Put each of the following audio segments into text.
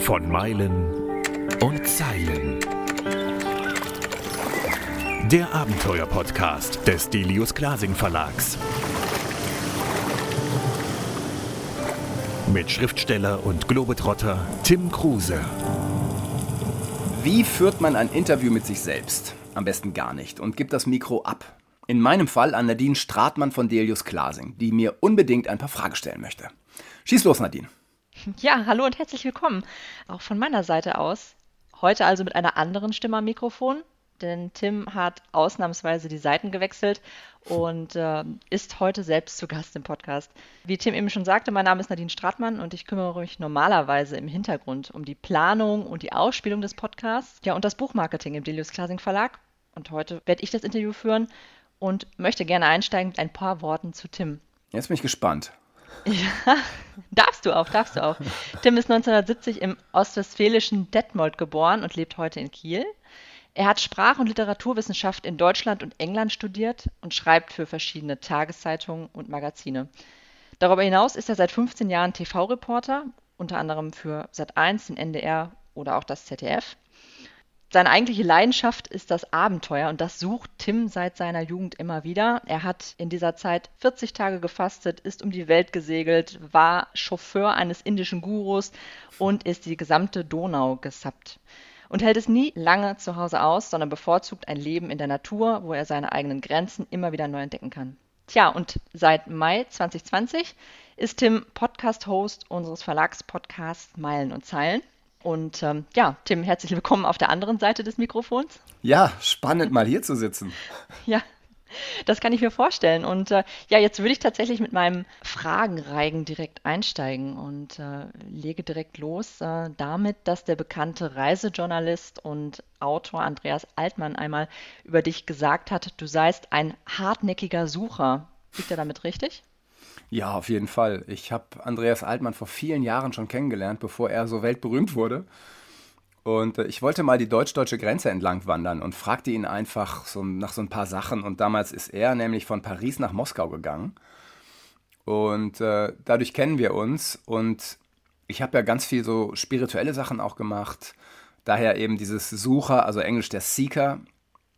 Von Meilen und Zeilen. Der Abenteuer-Podcast des Delius-Klasing Verlags. Mit Schriftsteller und Globetrotter Tim Kruse. Wie führt man ein Interview mit sich selbst? Am besten gar nicht und gibt das Mikro ab. In meinem Fall an Nadine Strathmann von Delius-Klasing, die mir unbedingt ein paar Fragen stellen möchte. Schieß los, Nadine. Ja, hallo und herzlich willkommen, auch von meiner Seite aus. Heute also mit einer anderen Stimme am Mikrofon, denn Tim hat ausnahmsweise die Seiten gewechselt und ist heute selbst zu Gast im Podcast. Wie Tim eben schon sagte, mein Name ist Nadine Strathmann und ich kümmere mich normalerweise im Hintergrund um die Planung und die Ausspielung des Podcasts, ja, und das Buchmarketing im Delius-Klasing Verlag. Und heute werde ich das Interview führen und möchte gerne einsteigen mit ein paar Worten zu Tim. Jetzt bin ich gespannt. Ja, darfst du auch. Tim ist 1970 im ostwestfälischen Detmold geboren und lebt heute in Kiel. Er hat Sprach- und Literaturwissenschaft in Deutschland und England studiert und schreibt für verschiedene Tageszeitungen und Magazine. Darüber hinaus ist er seit 15 Jahren TV-Reporter, unter anderem für Sat.1, den NDR oder auch das ZDF. Seine eigentliche Leidenschaft ist das Abenteuer und das sucht Tim seit seiner Jugend immer wieder. Er hat in dieser Zeit 40 Tage gefastet, ist um die Welt gesegelt, war Chauffeur eines indischen Gurus und ist die gesamte Donau gesappt. Und hält es nie lange zu Hause aus, sondern bevorzugt ein Leben in der Natur, wo er seine eigenen Grenzen immer wieder neu entdecken kann. Tja, und seit Mai 2020 ist Tim Podcast-Host unseres Verlagspodcasts Meilen und Zeilen. Und Tim, herzlich willkommen auf der anderen Seite des Mikrofons. Ja, spannend mal hier zu sitzen. Ja, das kann ich mir vorstellen. Und jetzt würde ich tatsächlich mit meinem Fragenreigen direkt einsteigen und lege direkt los damit, dass der bekannte Reisejournalist und Autor Andreas Altmann einmal über dich gesagt hat, du seist ein hartnäckiger Sucher. Liegt er damit richtig? Ja, auf jeden Fall. Ich habe Andreas Altmann vor vielen Jahren schon kennengelernt, bevor er so weltberühmt wurde. Und ich wollte mal die deutsch-deutsche Grenze entlang wandern und fragte ihn einfach nach so ein paar Sachen. Und damals ist er nämlich von Paris nach Moskau gegangen. Und dadurch kennen wir uns. Und ich habe ja ganz viel so spirituelle Sachen auch gemacht. Daher eben dieses Sucher, also Englisch der Seeker.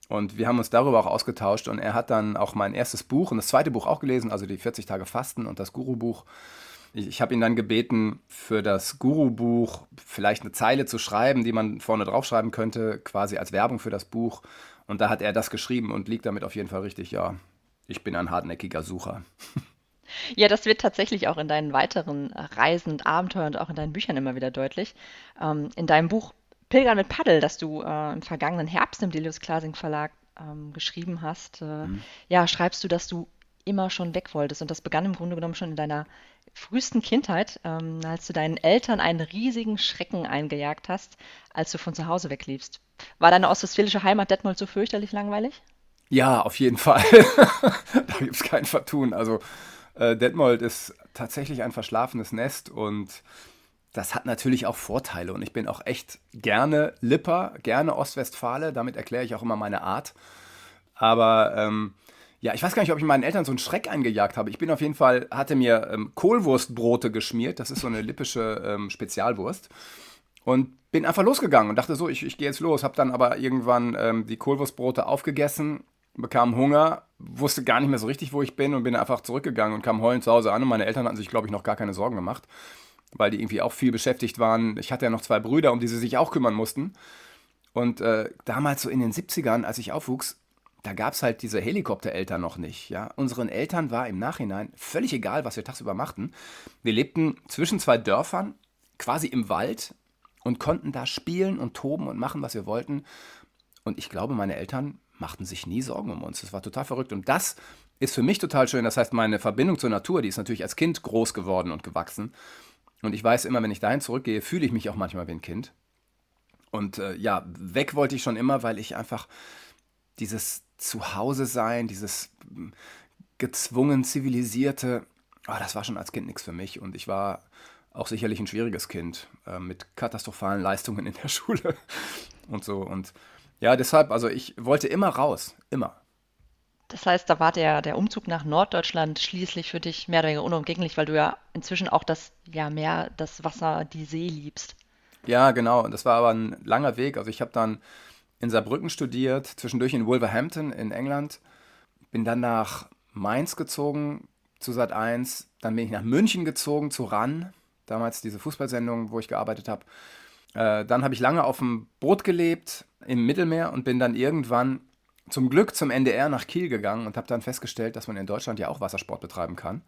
Und wir haben uns darüber auch ausgetauscht und er hat dann auch mein erstes Buch und das zweite Buch auch gelesen, also die 40 Tage Fasten und das Guru-Buch. Ich habe ihn dann gebeten, für das Guru-Buch vielleicht eine Zeile zu schreiben, die man vorne draufschreiben könnte, quasi als Werbung für das Buch. Und da hat er das geschrieben und liegt damit auf jeden Fall richtig, ja, ich bin ein hartnäckiger Sucher. Ja, das wird tatsächlich auch in deinen weiteren Reisen und Abenteuern und auch in deinen Büchern immer wieder deutlich. In deinem Buch Pilgern mit Paddel, das du im vergangenen Herbst im Delius-Klasing Verlag geschrieben hast, schreibst du, dass du immer schon weg wolltest. Und das begann im Grunde genommen schon in deiner frühesten Kindheit, als du deinen Eltern einen riesigen Schrecken eingejagt hast, als du von zu Hause wegliebst. War deine ostwestfälische Heimat Detmold so fürchterlich langweilig? Ja, auf jeden Fall. Da gibt es kein Vertun. Also Detmold ist tatsächlich ein verschlafenes Nest und das hat natürlich auch Vorteile und ich bin auch echt gerne Lipper, gerne Ostwestfale, damit erkläre ich auch immer meine Art. Aber ich weiß gar nicht, ob ich meinen Eltern so einen Schreck eingejagt habe. Ich bin auf jeden Fall, hatte mir Kohlwurstbrote geschmiert, das ist so eine lippische Spezialwurst und bin einfach losgegangen und dachte so, ich gehe jetzt los, habe dann aber irgendwann die Kohlwurstbrote aufgegessen, bekam Hunger, wusste gar nicht mehr so richtig, wo ich bin und bin einfach zurückgegangen und kam heulend zu Hause an und meine Eltern hatten sich, glaube ich, noch gar keine Sorgen gemacht, weil die irgendwie auch viel beschäftigt waren. Ich hatte ja noch zwei Brüder, um die sie sich auch kümmern mussten. Und damals so in den 70ern, als ich aufwuchs, da gab es halt diese Helikoptereltern noch nicht. Ja? Unseren Eltern war im Nachhinein völlig egal, was wir tagsüber machten. Wir lebten zwischen zwei Dörfern, quasi im Wald und konnten da spielen und toben und machen, was wir wollten. Und ich glaube, meine Eltern machten sich nie Sorgen um uns. Das war total verrückt. Und das ist für mich total schön. Das heißt, meine Verbindung zur Natur, die ist natürlich als Kind groß geworden und gewachsen. Und ich weiß immer, wenn ich dahin zurückgehe, fühle ich mich auch manchmal wie ein Kind. Und weg wollte ich schon immer, weil ich einfach dieses Zuhause-Sein, dieses gezwungen zivilisierte, das war schon als Kind nichts für mich. Und ich war auch sicherlich ein schwieriges Kind mit katastrophalen Leistungen in der Schule und so. Und ja, deshalb, also ich wollte immer raus, immer. Das heißt, da war der Umzug nach Norddeutschland schließlich für dich mehr oder weniger unumgänglich, weil du ja inzwischen auch das Wasser, die See liebst. Ja, genau. Und das war aber ein langer Weg. Also ich habe dann in Saarbrücken studiert, zwischendurch in Wolverhampton in England, bin dann nach Mainz gezogen zu Sat.1, dann bin ich nach München gezogen zu RAN, damals diese Fußballsendung, wo ich gearbeitet habe. Dann habe ich lange auf dem Boot gelebt im Mittelmeer und bin dann irgendwann zum Glück zum NDR nach Kiel gegangen und habe dann festgestellt, dass man in Deutschland ja auch Wassersport betreiben kann.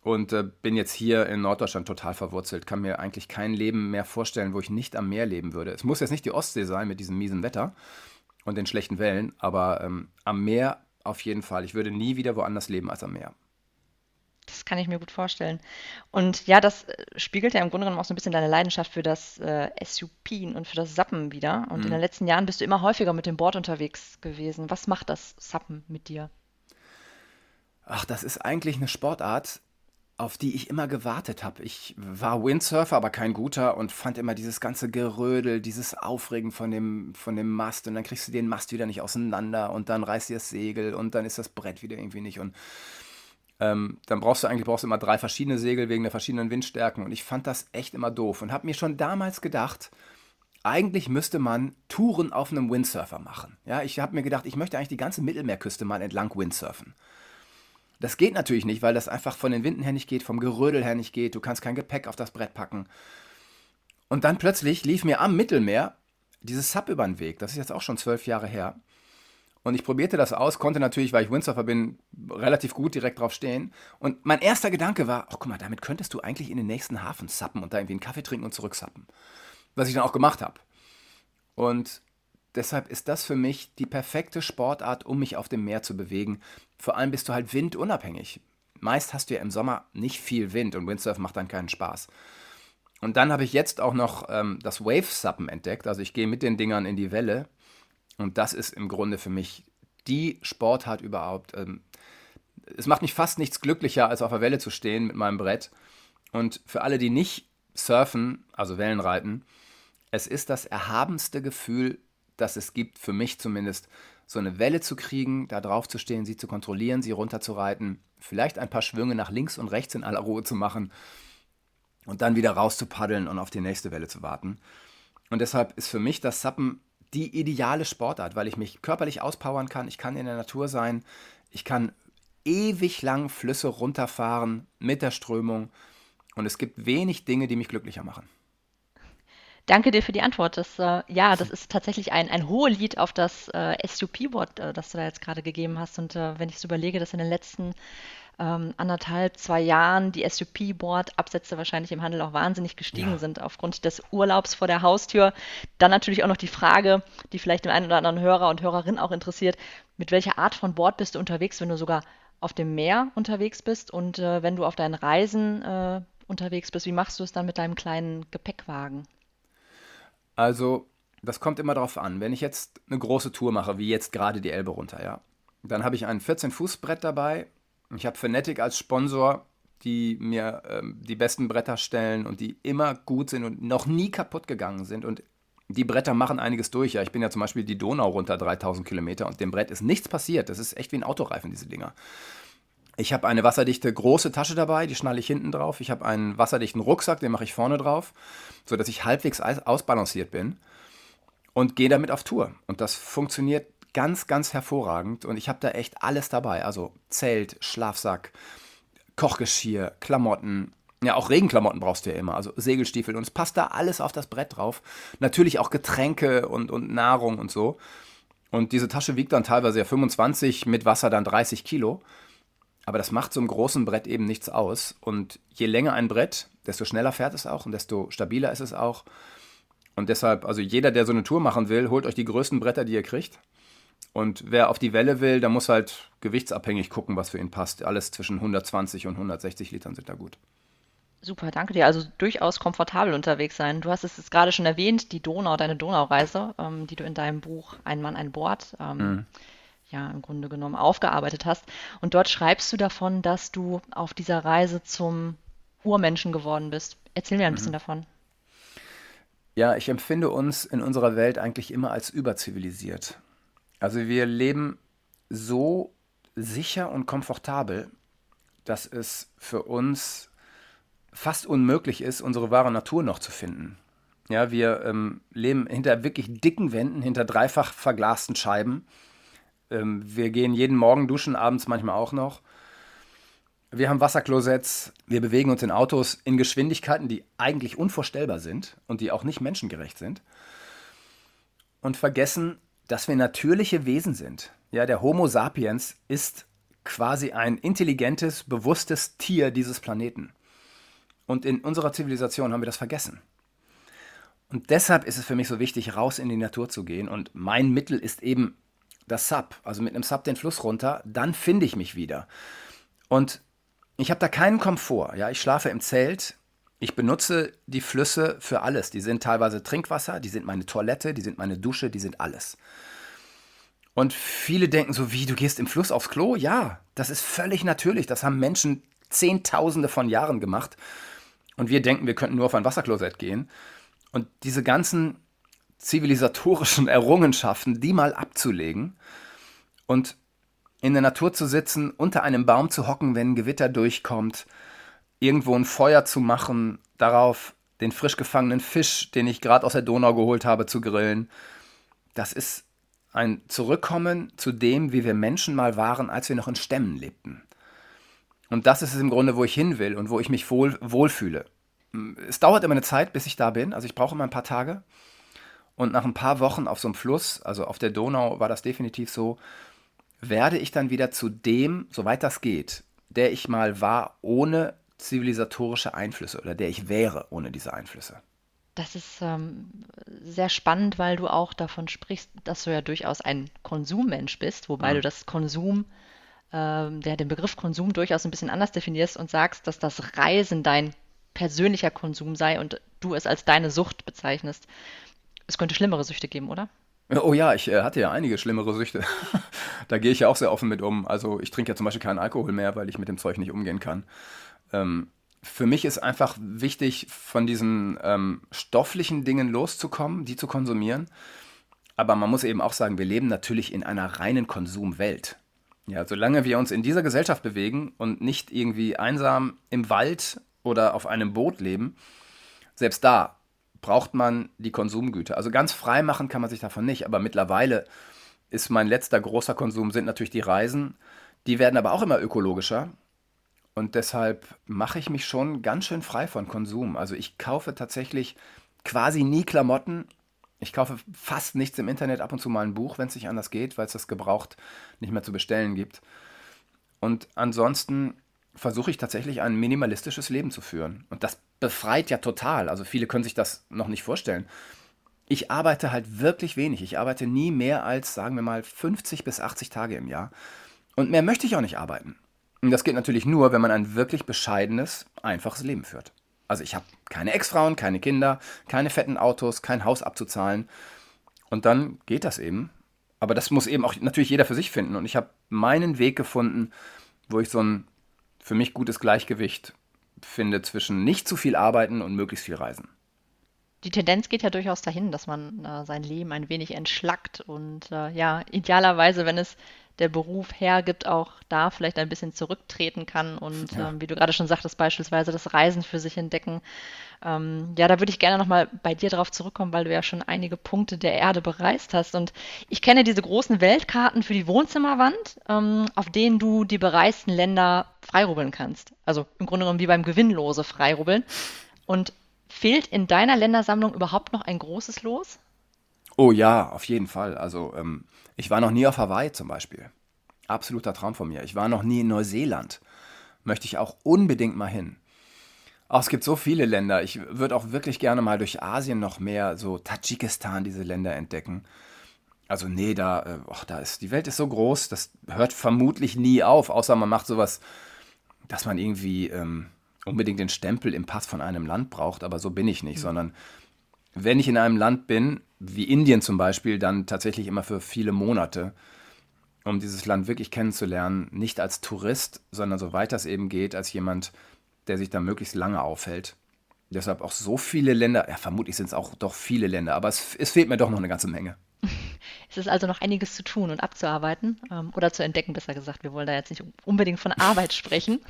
Und bin jetzt hier in Norddeutschland total verwurzelt, kann mir eigentlich kein Leben mehr vorstellen, wo ich nicht am Meer leben würde. Es muss jetzt nicht die Ostsee sein mit diesem miesen Wetter und den schlechten Wellen, aber am Meer auf jeden Fall. Ich würde nie wieder woanders leben als am Meer. Das kann ich mir gut vorstellen. Und ja, das spiegelt ja im Grunde genommen auch so ein bisschen deine Leidenschaft für das SUPen und für das Sappen wider. Und in den letzten Jahren bist du immer häufiger mit dem Board unterwegs gewesen. Was macht das Sappen mit dir? Ach, das ist eigentlich eine Sportart, auf die ich immer gewartet habe. Ich war Windsurfer, aber kein guter und fand immer dieses ganze Gerödel, dieses Aufregen von dem Mast und dann kriegst du den Mast wieder nicht auseinander und dann reißt dir das Segel und dann ist das Brett wieder irgendwie nicht und dann brauchst du immer 3 verschiedene Segel wegen der verschiedenen Windstärken und ich fand das echt immer doof und habe mir schon damals gedacht, eigentlich müsste man Touren auf einem Windsurfer machen. Ja, ich habe mir gedacht, ich möchte eigentlich die ganze Mittelmeerküste mal entlang windsurfen. Das geht natürlich nicht, weil das einfach von den Winden her nicht geht, vom Gerödel her nicht geht, du kannst kein Gepäck auf das Brett packen. Und dann plötzlich lief mir am Mittelmeer dieses Sub über den Weg, das ist jetzt auch schon 12 Jahre her. Und ich probierte das aus, konnte natürlich, weil ich Windsurfer bin, relativ gut direkt drauf stehen. Und mein erster Gedanke war, oh guck mal, damit könntest du eigentlich in den nächsten Hafen sappen und da irgendwie einen Kaffee trinken und zurücksappen. Was ich dann auch gemacht habe. Und deshalb ist das für mich die perfekte Sportart, um mich auf dem Meer zu bewegen. Vor allem bist du halt windunabhängig. Meist hast du ja im Sommer nicht viel Wind und Windsurf macht dann keinen Spaß. Und dann habe ich jetzt auch noch das Wave-Suppen entdeckt. Also ich gehe mit den Dingern in die Welle. Und das ist im Grunde für mich die Sportart überhaupt. Es macht mich fast nichts glücklicher, als auf der Welle zu stehen mit meinem Brett. Und für alle, die nicht surfen, also Wellenreiten, es ist das erhabenste Gefühl, dass es gibt, für mich zumindest, so eine Welle zu kriegen, da drauf zu stehen, sie zu kontrollieren, sie runterzureiten, vielleicht ein paar Schwünge nach links und rechts in aller Ruhe zu machen und dann wieder raus zu paddeln und auf die nächste Welle zu warten. Und deshalb ist für mich das Sappen die ideale Sportart, weil ich mich körperlich auspowern kann, ich kann in der Natur sein, ich kann ewig lang Flüsse runterfahren mit der Strömung und es gibt wenig Dinge, die mich glücklicher machen. Danke dir für die Antwort. Das ist tatsächlich ein Hohelied auf das SUP-Board, das du da jetzt gerade gegeben hast. Und wenn ich so überlege, dass in den letzten 1,5, 2 Jahren die SUP-Board-Absätze wahrscheinlich im Handel auch wahnsinnig gestiegen sind aufgrund des Urlaubs vor der Haustür. Dann natürlich auch noch die Frage, die vielleicht den einen oder anderen Hörer und Hörerin auch interessiert, mit welcher Art von Board bist du unterwegs, wenn du sogar auf dem Meer unterwegs bist und wenn du auf deinen Reisen unterwegs bist, wie machst du es dann mit deinem kleinen Gepäckwagen? Also, das kommt immer darauf an. Wenn ich jetzt eine große Tour mache, wie jetzt gerade die Elbe runter, ja, dann habe ich ein 14-Fuß-Brett dabei. Ich habe Fnatic als Sponsor, die mir die besten Bretter stellen und die immer gut sind und noch nie kaputt gegangen sind. Und die Bretter machen einiges durch. Ja, ich bin ja zum Beispiel die Donau runter, 3000 Kilometer und dem Brett ist nichts passiert. Das ist echt wie ein Autoreifen, diese Dinger. Ich habe eine wasserdichte große Tasche dabei, die schnalle ich hinten drauf. Ich habe einen wasserdichten Rucksack, den mache ich vorne drauf, sodass ich halbwegs ausbalanciert bin und gehe damit auf Tour. Und das funktioniert ganz, ganz hervorragend und ich habe da echt alles dabei. Also Zelt, Schlafsack, Kochgeschirr, Klamotten, ja auch Regenklamotten brauchst du ja immer, also Segelstiefel und es passt da alles auf das Brett drauf. Natürlich auch Getränke und Nahrung und so. Und diese Tasche wiegt dann teilweise ja 25, mit Wasser dann 30 Kilo. Aber das macht so einem großen Brett eben nichts aus. Und je länger ein Brett, desto schneller fährt es auch und desto stabiler ist es auch. Und deshalb, also jeder, der so eine Tour machen will, holt euch die größten Bretter, die ihr kriegt. Und wer auf die Welle will, der muss halt gewichtsabhängig gucken, was für ihn passt. Alles zwischen 120 und 160 Litern sind da gut. Super, danke dir. Also durchaus komfortabel unterwegs sein. Du hast es jetzt gerade schon erwähnt, die Donau, deine Donaureise, die du in deinem Buch Ein Mann, ein Board ja, im Grunde genommen aufgearbeitet hast. Und dort schreibst du davon, dass du auf dieser Reise zum Urmenschen geworden bist. Erzähl mir ein bisschen davon. Ja, ich empfinde uns in unserer Welt eigentlich immer als überzivilisiert. Also wir leben so sicher und komfortabel, dass es für uns fast unmöglich ist, unsere wahre Natur noch zu finden. Ja, wir leben hinter wirklich dicken Wänden, hinter dreifach verglasten Scheiben. Wir gehen jeden Morgen duschen, abends manchmal auch noch. Wir haben Wasserklosetts, wir bewegen uns in Autos in Geschwindigkeiten, die eigentlich unvorstellbar sind und die auch nicht menschengerecht sind. Und vergessen, dass wir natürliche Wesen sind. Ja, der Homo sapiens ist quasi ein intelligentes, bewusstes Tier dieses Planeten. Und in unserer Zivilisation haben wir das vergessen. Und deshalb ist es für mich so wichtig, raus in die Natur zu gehen. Und mein Mittel ist eben das Sub. Also mit einem Sub den Fluss runter, dann finde ich mich wieder. Und ich habe da keinen Komfort. Ja, ich schlafe im Zelt. Ich benutze die Flüsse für alles. Die sind teilweise Trinkwasser, die sind meine Toilette, die sind meine Dusche, die sind alles. Und viele denken so, wie, du gehst im Fluss aufs Klo? Ja, das ist völlig natürlich. Das haben Menschen Zehntausende von Jahren gemacht. Und wir denken, wir könnten nur auf ein Wasserklosett gehen. Und diese ganzen zivilisatorischen Errungenschaften, die mal abzulegen und in der Natur zu sitzen, unter einem Baum zu hocken, wenn ein Gewitter durchkommt, irgendwo ein Feuer zu machen, darauf den frisch gefangenen Fisch, den ich gerade aus der Donau geholt habe, zu grillen. Das ist ein Zurückkommen zu dem, wie wir Menschen mal waren, als wir noch in Stämmen lebten. Und das ist es im Grunde, wo ich hin will und wo ich mich wohlfühle. Es dauert immer eine Zeit, bis ich da bin. Also ich brauche immer ein paar Tage. Und nach ein paar Wochen auf so einem Fluss, also auf der Donau war das definitiv so, werde ich dann wieder zu dem, soweit das geht, der ich mal war, ohne zivilisatorische Einflüsse oder der ich wäre ohne diese Einflüsse. Das ist sehr spannend, weil du auch davon sprichst, dass du ja durchaus ein Konsummensch bist, wobei du das Konsum, den Begriff Konsum durchaus ein bisschen anders definierst und sagst, dass das Reisen dein persönlicher Konsum sei und du es als deine Sucht bezeichnest. Es könnte schlimmere Süchte geben, oder? Oh ja, ich hatte ja einige schlimmere Süchte. Da gehe ich ja auch sehr offen mit um. Also ich trinke ja zum Beispiel keinen Alkohol mehr, weil ich mit dem Zeug nicht umgehen kann. Für mich ist einfach wichtig, von diesen stofflichen Dingen loszukommen, die zu konsumieren. Aber man muss eben auch sagen, wir leben natürlich in einer reinen Konsumwelt. Ja, solange wir uns in dieser Gesellschaft bewegen und nicht irgendwie einsam im Wald oder auf einem Boot leben, selbst da braucht man die Konsumgüter. Also ganz frei machen kann man sich davon nicht. Aber mittlerweile ist mein letzter großer Konsum sind natürlich die Reisen. Die werden aber auch immer ökologischer. Und deshalb mache ich mich schon ganz schön frei von Konsum. Also ich kaufe tatsächlich quasi nie Klamotten. Ich kaufe fast nichts im Internet, ab und zu mal ein Buch, wenn es nicht anders geht, weil es das gebraucht nicht mehr zu bestellen gibt. Und ansonsten versuche ich tatsächlich ein minimalistisches Leben zu führen. Und das befreit ja total. Also viele können sich das noch nicht vorstellen. Ich arbeite halt wirklich wenig. Ich arbeite nie mehr als, sagen wir mal, 50 bis 80 Tage im Jahr. Und mehr möchte ich auch nicht arbeiten. Und das geht natürlich nur, wenn man ein wirklich bescheidenes, einfaches Leben führt. Also ich habe keine Ex-Frauen, keine Kinder, keine fetten Autos, kein Haus abzuzahlen. Und dann geht das eben. Aber das muss eben auch natürlich jeder für sich finden. Und ich habe meinen Weg gefunden, wo ich so ein für mich gutes Gleichgewicht finde zwischen nicht zu viel arbeiten und möglichst viel reisen. Die Tendenz geht ja durchaus dahin, dass man sein Leben ein wenig entschlackt und ja, idealerweise, wenn es der Beruf hergibt, auch da vielleicht ein bisschen zurücktreten kann und ja, wie du gerade schon sagtest, beispielsweise das Reisen für sich entdecken. Ja, da würde ich gerne nochmal bei dir drauf zurückkommen, weil du ja schon einige Punkte der Erde bereist hast. Und ich kenne diese großen Weltkarten für die Wohnzimmerwand, auf denen du die bereisten Länder freirubbeln kannst. Also im Grunde genommen wie beim Gewinnlose freirubbeln. Und fehlt in deiner Ländersammlung überhaupt noch ein großes Los? Oh ja, auf jeden Fall. Also ich war noch nie auf Hawaii zum Beispiel. Absoluter Traum von mir. Ich war noch nie in Neuseeland. Möchte ich auch unbedingt mal hin. Auch es gibt so viele Länder. Ich würde auch wirklich gerne mal durch Asien noch mehr, so Tadschikistan, diese Länder entdecken. Also nee, da ist die Welt ist so groß, das hört vermutlich nie auf, außer man macht sowas, dass man irgendwie unbedingt den Stempel im Pass von einem Land braucht, aber so bin ich nicht, sondern wenn ich in einem Land bin, wie Indien zum Beispiel, dann tatsächlich immer für viele Monate, um dieses Land wirklich kennenzulernen, nicht als Tourist, sondern soweit das eben geht, als jemand, der sich da möglichst lange aufhält. Deshalb auch so viele Länder, ja vermutlich sind es auch doch viele Länder, aber es fehlt mir doch noch eine ganze Menge. Es ist also noch einiges zu tun und abzuarbeiten oder zu entdecken, besser gesagt. Wir wollen da jetzt nicht unbedingt von Arbeit sprechen.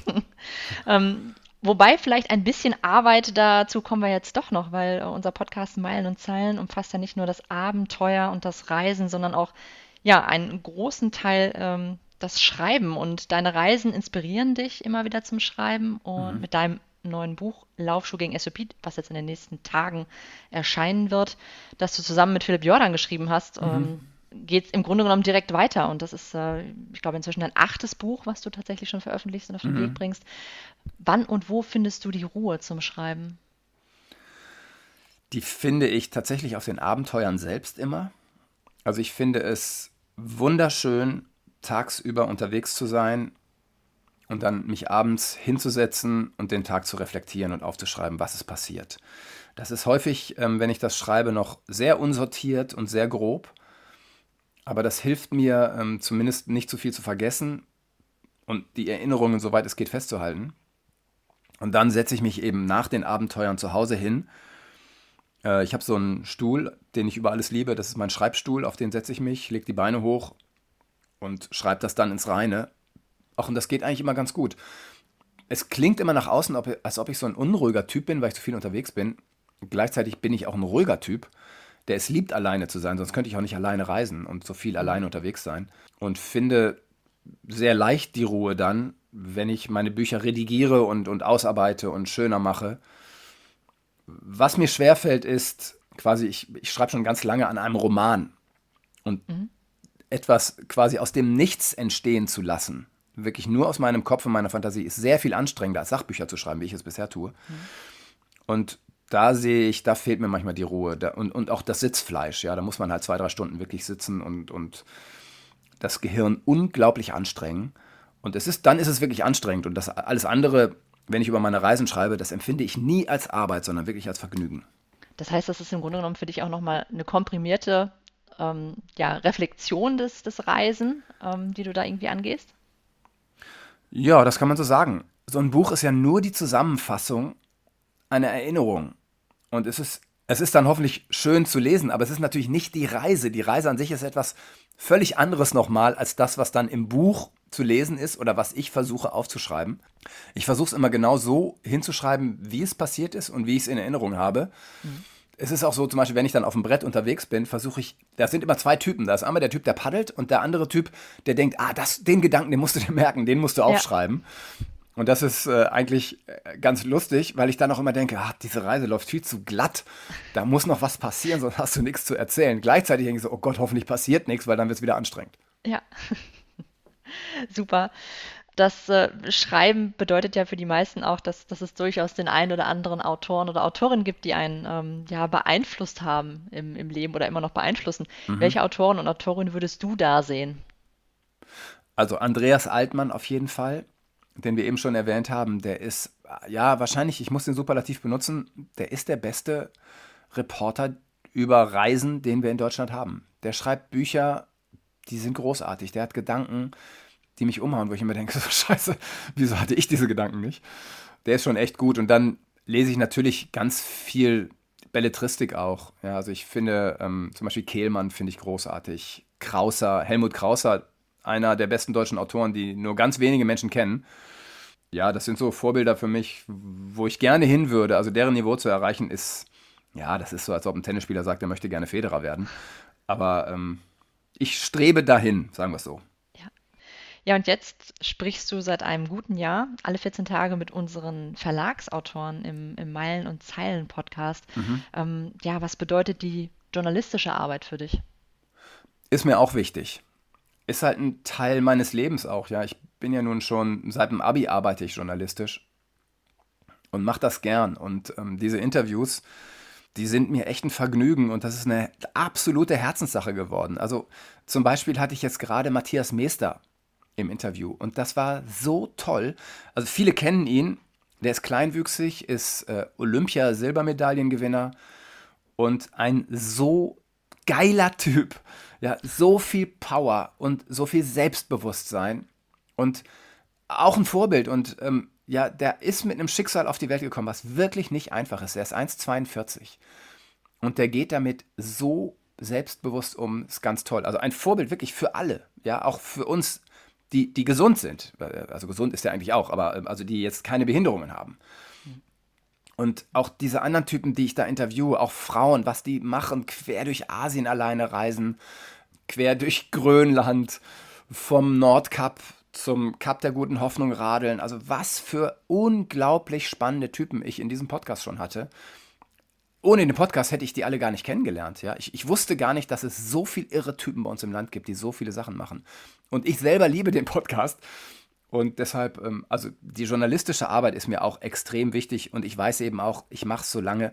Wobei vielleicht ein bisschen Arbeit, dazu kommen wir jetzt doch noch, weil unser Podcast Meilen und Zeilen umfasst ja nicht nur das Abenteuer und das Reisen, sondern auch ja einen großen Teil das Schreiben. Und deine Reisen inspirieren dich immer wieder zum Schreiben und mit deinem neuen Buch Laufschuh gegen SOP, was jetzt in den nächsten Tagen erscheinen wird, das du zusammen mit Philipp Jordan geschrieben hast, geht es im Grunde genommen direkt weiter. Und das ist, ich glaube, inzwischen dein 8. Buch, was du tatsächlich schon veröffentlichst und auf den Weg bringst. Wann und wo findest du die Ruhe zum Schreiben? Die finde ich tatsächlich auf den Abenteuern selbst immer. Also ich finde es wunderschön, tagsüber unterwegs zu sein und dann mich abends hinzusetzen und den Tag zu reflektieren und aufzuschreiben, was ist passiert. Das ist häufig, wenn ich das schreibe, noch sehr unsortiert und sehr grob. Aber das hilft mir, zumindest nicht zu viel zu vergessen und die Erinnerungen, soweit es geht, festzuhalten. Und dann setze ich mich eben nach den Abenteuern zu Hause hin. Ich habe so einen Stuhl, den ich über alles liebe. Das ist mein Schreibstuhl, auf den setze ich mich, lege die Beine hoch und schreibe das dann ins Reine. Ach, und das geht eigentlich immer ganz gut. Es klingt immer nach außen, als ob ich so ein unruhiger Typ bin, weil ich zu viel unterwegs bin. Gleichzeitig bin ich auch ein ruhiger Typ, der es liebt, alleine zu sein, sonst könnte ich auch nicht alleine reisen und so viel alleine unterwegs sein. Und finde sehr leicht die Ruhe dann, wenn ich meine Bücher redigiere und ausarbeite und schöner mache. Was mir schwerfällt ist, quasi, ich schreibe schon ganz lange an einem Roman. Und etwas quasi aus dem Nichts entstehen zu lassen, wirklich nur aus meinem Kopf und meiner Fantasie, ist sehr viel anstrengender, als Sachbücher zu schreiben, wie ich es bisher tue. Und da sehe ich, da fehlt mir manchmal die Ruhe und auch das Sitzfleisch. Ja, da muss man halt 2-3 Stunden wirklich sitzen und das Gehirn unglaublich anstrengen. Und dann ist es wirklich anstrengend. Und das alles andere, wenn ich über meine Reisen schreibe, das empfinde ich nie als Arbeit, sondern wirklich als Vergnügen. Das heißt, das ist im Grunde genommen für dich auch nochmal eine komprimierte Reflexion des Reisen, die du da irgendwie angehst? Ja, das kann man so sagen. So ein Buch ist ja nur die Zusammenfassung einer Erinnerung. Und es ist dann hoffentlich schön zu lesen, aber es ist natürlich nicht die Reise. Die Reise an sich ist etwas völlig anderes nochmal als das, was dann im Buch zu lesen ist oder was ich versuche aufzuschreiben. Ich versuche es immer genau so hinzuschreiben, wie es passiert ist und wie ich es in Erinnerung habe. Es ist auch so, zum Beispiel, wenn ich dann auf dem Brett unterwegs bin, da sind immer 2 Typen. Da ist einmal der Typ, der paddelt, und der andere Typ, der denkt, den Gedanken, den musst du dir merken, den musst du aufschreiben. Ja. Und das ist eigentlich ganz lustig, weil ich dann auch immer denke, diese Reise läuft viel zu glatt, da muss noch was passieren, sonst hast du nichts zu erzählen. Gleichzeitig denke ich so, oh Gott, hoffentlich passiert nichts, weil dann wird es wieder anstrengend. Ja, super. Das Schreiben bedeutet ja für die meisten auch, dass es durchaus den einen oder anderen Autoren oder Autorin gibt, die einen beeinflusst haben im Leben oder immer noch beeinflussen. Welche Autoren und Autorinnen würdest du da sehen? Also Andreas Altmann auf jeden Fall, den wir eben schon erwähnt haben, der ist, ja, wahrscheinlich, ich muss den Superlativ benutzen, der ist der beste Reporter über Reisen, den wir in Deutschland haben. Der schreibt Bücher, die sind großartig. Der hat Gedanken, die mich umhauen, wo ich immer denke, so scheiße, wieso hatte ich diese Gedanken nicht? Der ist schon echt gut. Und dann lese ich natürlich ganz viel Belletristik auch. Ja, also ich finde, zum Beispiel Kehlmann finde ich großartig. Krausser, Helmut Krausser, einer der besten deutschen Autoren, die nur ganz wenige Menschen kennen. Ja, das sind so Vorbilder für mich, wo ich gerne hin würde. Also deren Niveau zu erreichen ist, ja, das ist so, als ob ein Tennisspieler sagt, er möchte gerne Federer werden. Aber ich strebe dahin, sagen wir es so. Ja, und jetzt sprichst du seit einem guten Jahr alle 14 Tage mit unseren Verlagsautoren im Meilen- und Zeilen-Podcast. Was bedeutet die journalistische Arbeit für dich? Ist mir auch wichtig. Ist halt ein Teil meines Lebens auch, ja. Ich bin ja nun schon, seit dem Abi arbeite ich journalistisch und mache das gern. Und diese Interviews, die sind mir echt ein Vergnügen und das ist eine absolute Herzenssache geworden. Also zum Beispiel hatte ich jetzt gerade Matthias Mester im Interview und das war so toll. Also viele kennen ihn, der ist kleinwüchsig, ist Olympia-Silbermedaillengewinner und ein so geiler Typ. Ja, so viel Power und so viel Selbstbewusstsein und auch ein Vorbild. Und der ist mit einem Schicksal auf die Welt gekommen, was wirklich nicht einfach ist. Er ist 1,42 und der geht damit so selbstbewusst um, ist ganz toll. Also ein Vorbild wirklich für alle, ja, auch für uns, die gesund sind. Also gesund ist ja eigentlich auch, aber also die jetzt keine Behinderungen haben. Und auch diese anderen Typen, die ich da interviewe, auch Frauen, was die machen, quer durch Asien alleine reisen, quer durch Grönland, vom Nordkap zum Kap der guten Hoffnung radeln. Also was für unglaublich spannende Typen ich in diesem Podcast schon hatte. Ohne den Podcast hätte ich die alle gar nicht kennengelernt. Ja? Ich wusste gar nicht, dass es so viele irre Typen bei uns im Land gibt, die so viele Sachen machen. Und ich selber liebe den Podcast. Und deshalb, also die journalistische Arbeit ist mir auch extrem wichtig und ich weiß eben auch, ich mache es so lange,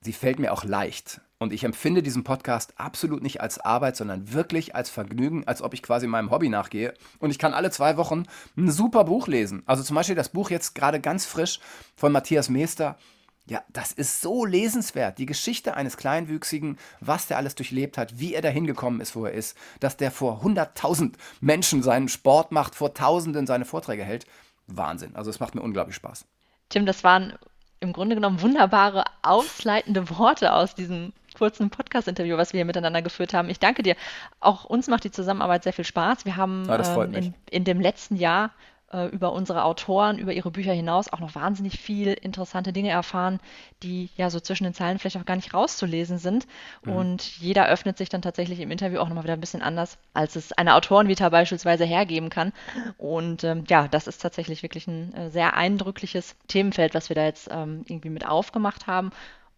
sie fällt mir auch leicht. Und ich empfinde diesen Podcast absolut nicht als Arbeit, sondern wirklich als Vergnügen, als ob ich quasi meinem Hobby nachgehe. Und ich kann alle 2 Wochen ein super Buch lesen. Also zum Beispiel das Buch jetzt gerade ganz frisch von Matthias Mester. Ja, das ist so lesenswert. Die Geschichte eines Kleinwüchsigen, was der alles durchlebt hat, wie er dahin gekommen ist, wo er ist, dass der vor 100.000 Menschen seinen Sport macht, vor Tausenden seine Vorträge hält. Wahnsinn. Also es macht mir unglaublich Spaß. Tim, das waren im Grunde genommen wunderbare, ausleitende Worte aus diesem kurzen Podcast-Interview, was wir hier miteinander geführt haben. Ich danke dir. Auch uns macht die Zusammenarbeit sehr viel Spaß. Wir haben in dem letzten Jahr über unsere Autoren, über ihre Bücher hinaus auch noch wahnsinnig viel interessante Dinge erfahren, die ja so zwischen den Zeilen vielleicht auch gar nicht rauszulesen sind. Mhm. Und jeder öffnet sich dann tatsächlich im Interview auch nochmal wieder ein bisschen anders, als es eine Autorenvita beispielsweise hergeben kann. Und ja, das ist tatsächlich wirklich ein sehr eindrückliches Themenfeld, was wir da jetzt irgendwie mit aufgemacht haben.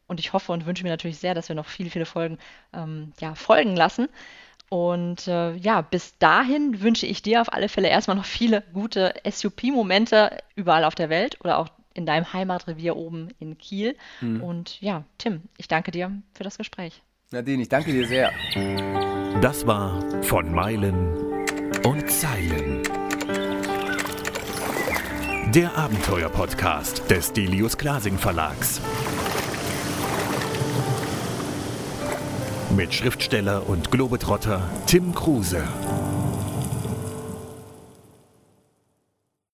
Und ich hoffe und wünsche mir natürlich sehr, dass wir noch viele, viele Folgen folgen lassen. Und bis dahin wünsche ich dir auf alle Fälle erstmal noch viele gute SUP-Momente überall auf der Welt oder auch in deinem Heimatrevier oben in Kiel. Mhm. Und ja, Tim, ich danke dir für das Gespräch. Nadine, ich danke dir sehr. Das war von Meilen und Zeilen. Der Abenteuer-Podcast des Delius-Klasing Verlags. Mit Schriftsteller und Globetrotter Tim Kruse.